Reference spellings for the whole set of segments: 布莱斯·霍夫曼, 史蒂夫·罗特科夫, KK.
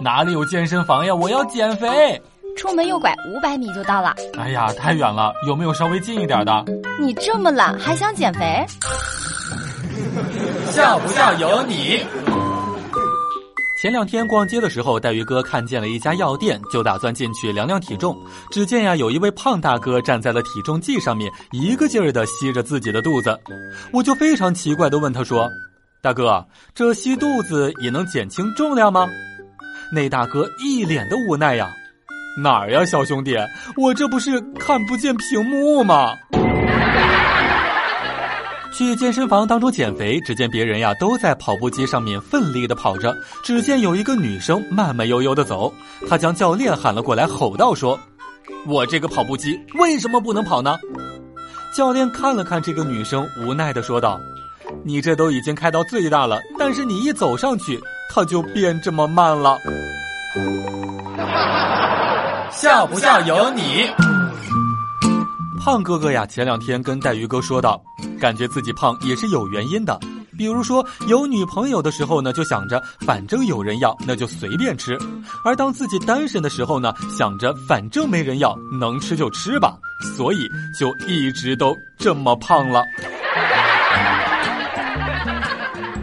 哪里有健身房呀？我要减肥。出门右拐500米就到了。哎呀，太远了，有没有稍微近一点的？你这么懒还想减肥？笑不笑由你。前两天逛街的时候，带鱼哥看见了一家药店，就打算进去量量体重。只见呀，有一位胖大哥站在了体重计上面，一个劲儿地吸着自己的肚子。我就非常奇怪地问他说：“大哥，这吸肚子也能减轻重量吗？”那大哥一脸的无奈呀：“哪儿呀，小兄弟，我这不是看不见屏幕吗？”去健身房当中减肥，只见别人呀都在跑步机上面奋力地跑着，只见有一个女生慢慢悠悠地走，她将教练喊了过来，吼道说：“我这个跑步机为什么不能跑呢？”教练看了看这个女生，无奈地说道：“你这都已经开到最大了，但是你一走上去，它就变这么慢了。”笑不笑由你。胖哥哥呀，前两天跟带鱼哥说道，感觉自己胖也是有原因的，比如说有女朋友的时候呢，就想着反正有人要，那就随便吃；而当自己单身的时候呢，想着反正没人要，能吃就吃吧，所以就一直都这么胖了。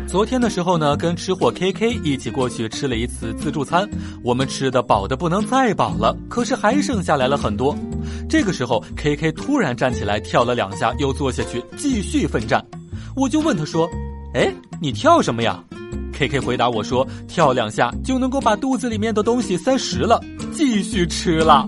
昨天的时候呢，跟吃货 KK 一起过去吃了一次自助餐，我们吃的饱的不能再饱了，可是还剩下来了很多。这个时候 KK 突然站起来跳了2下，又坐下去继续奋战。我就问他说：“哎，你跳什么呀？” KK 回答我说：“跳2下就能够把肚子里面的东西塞实了，继续吃了。”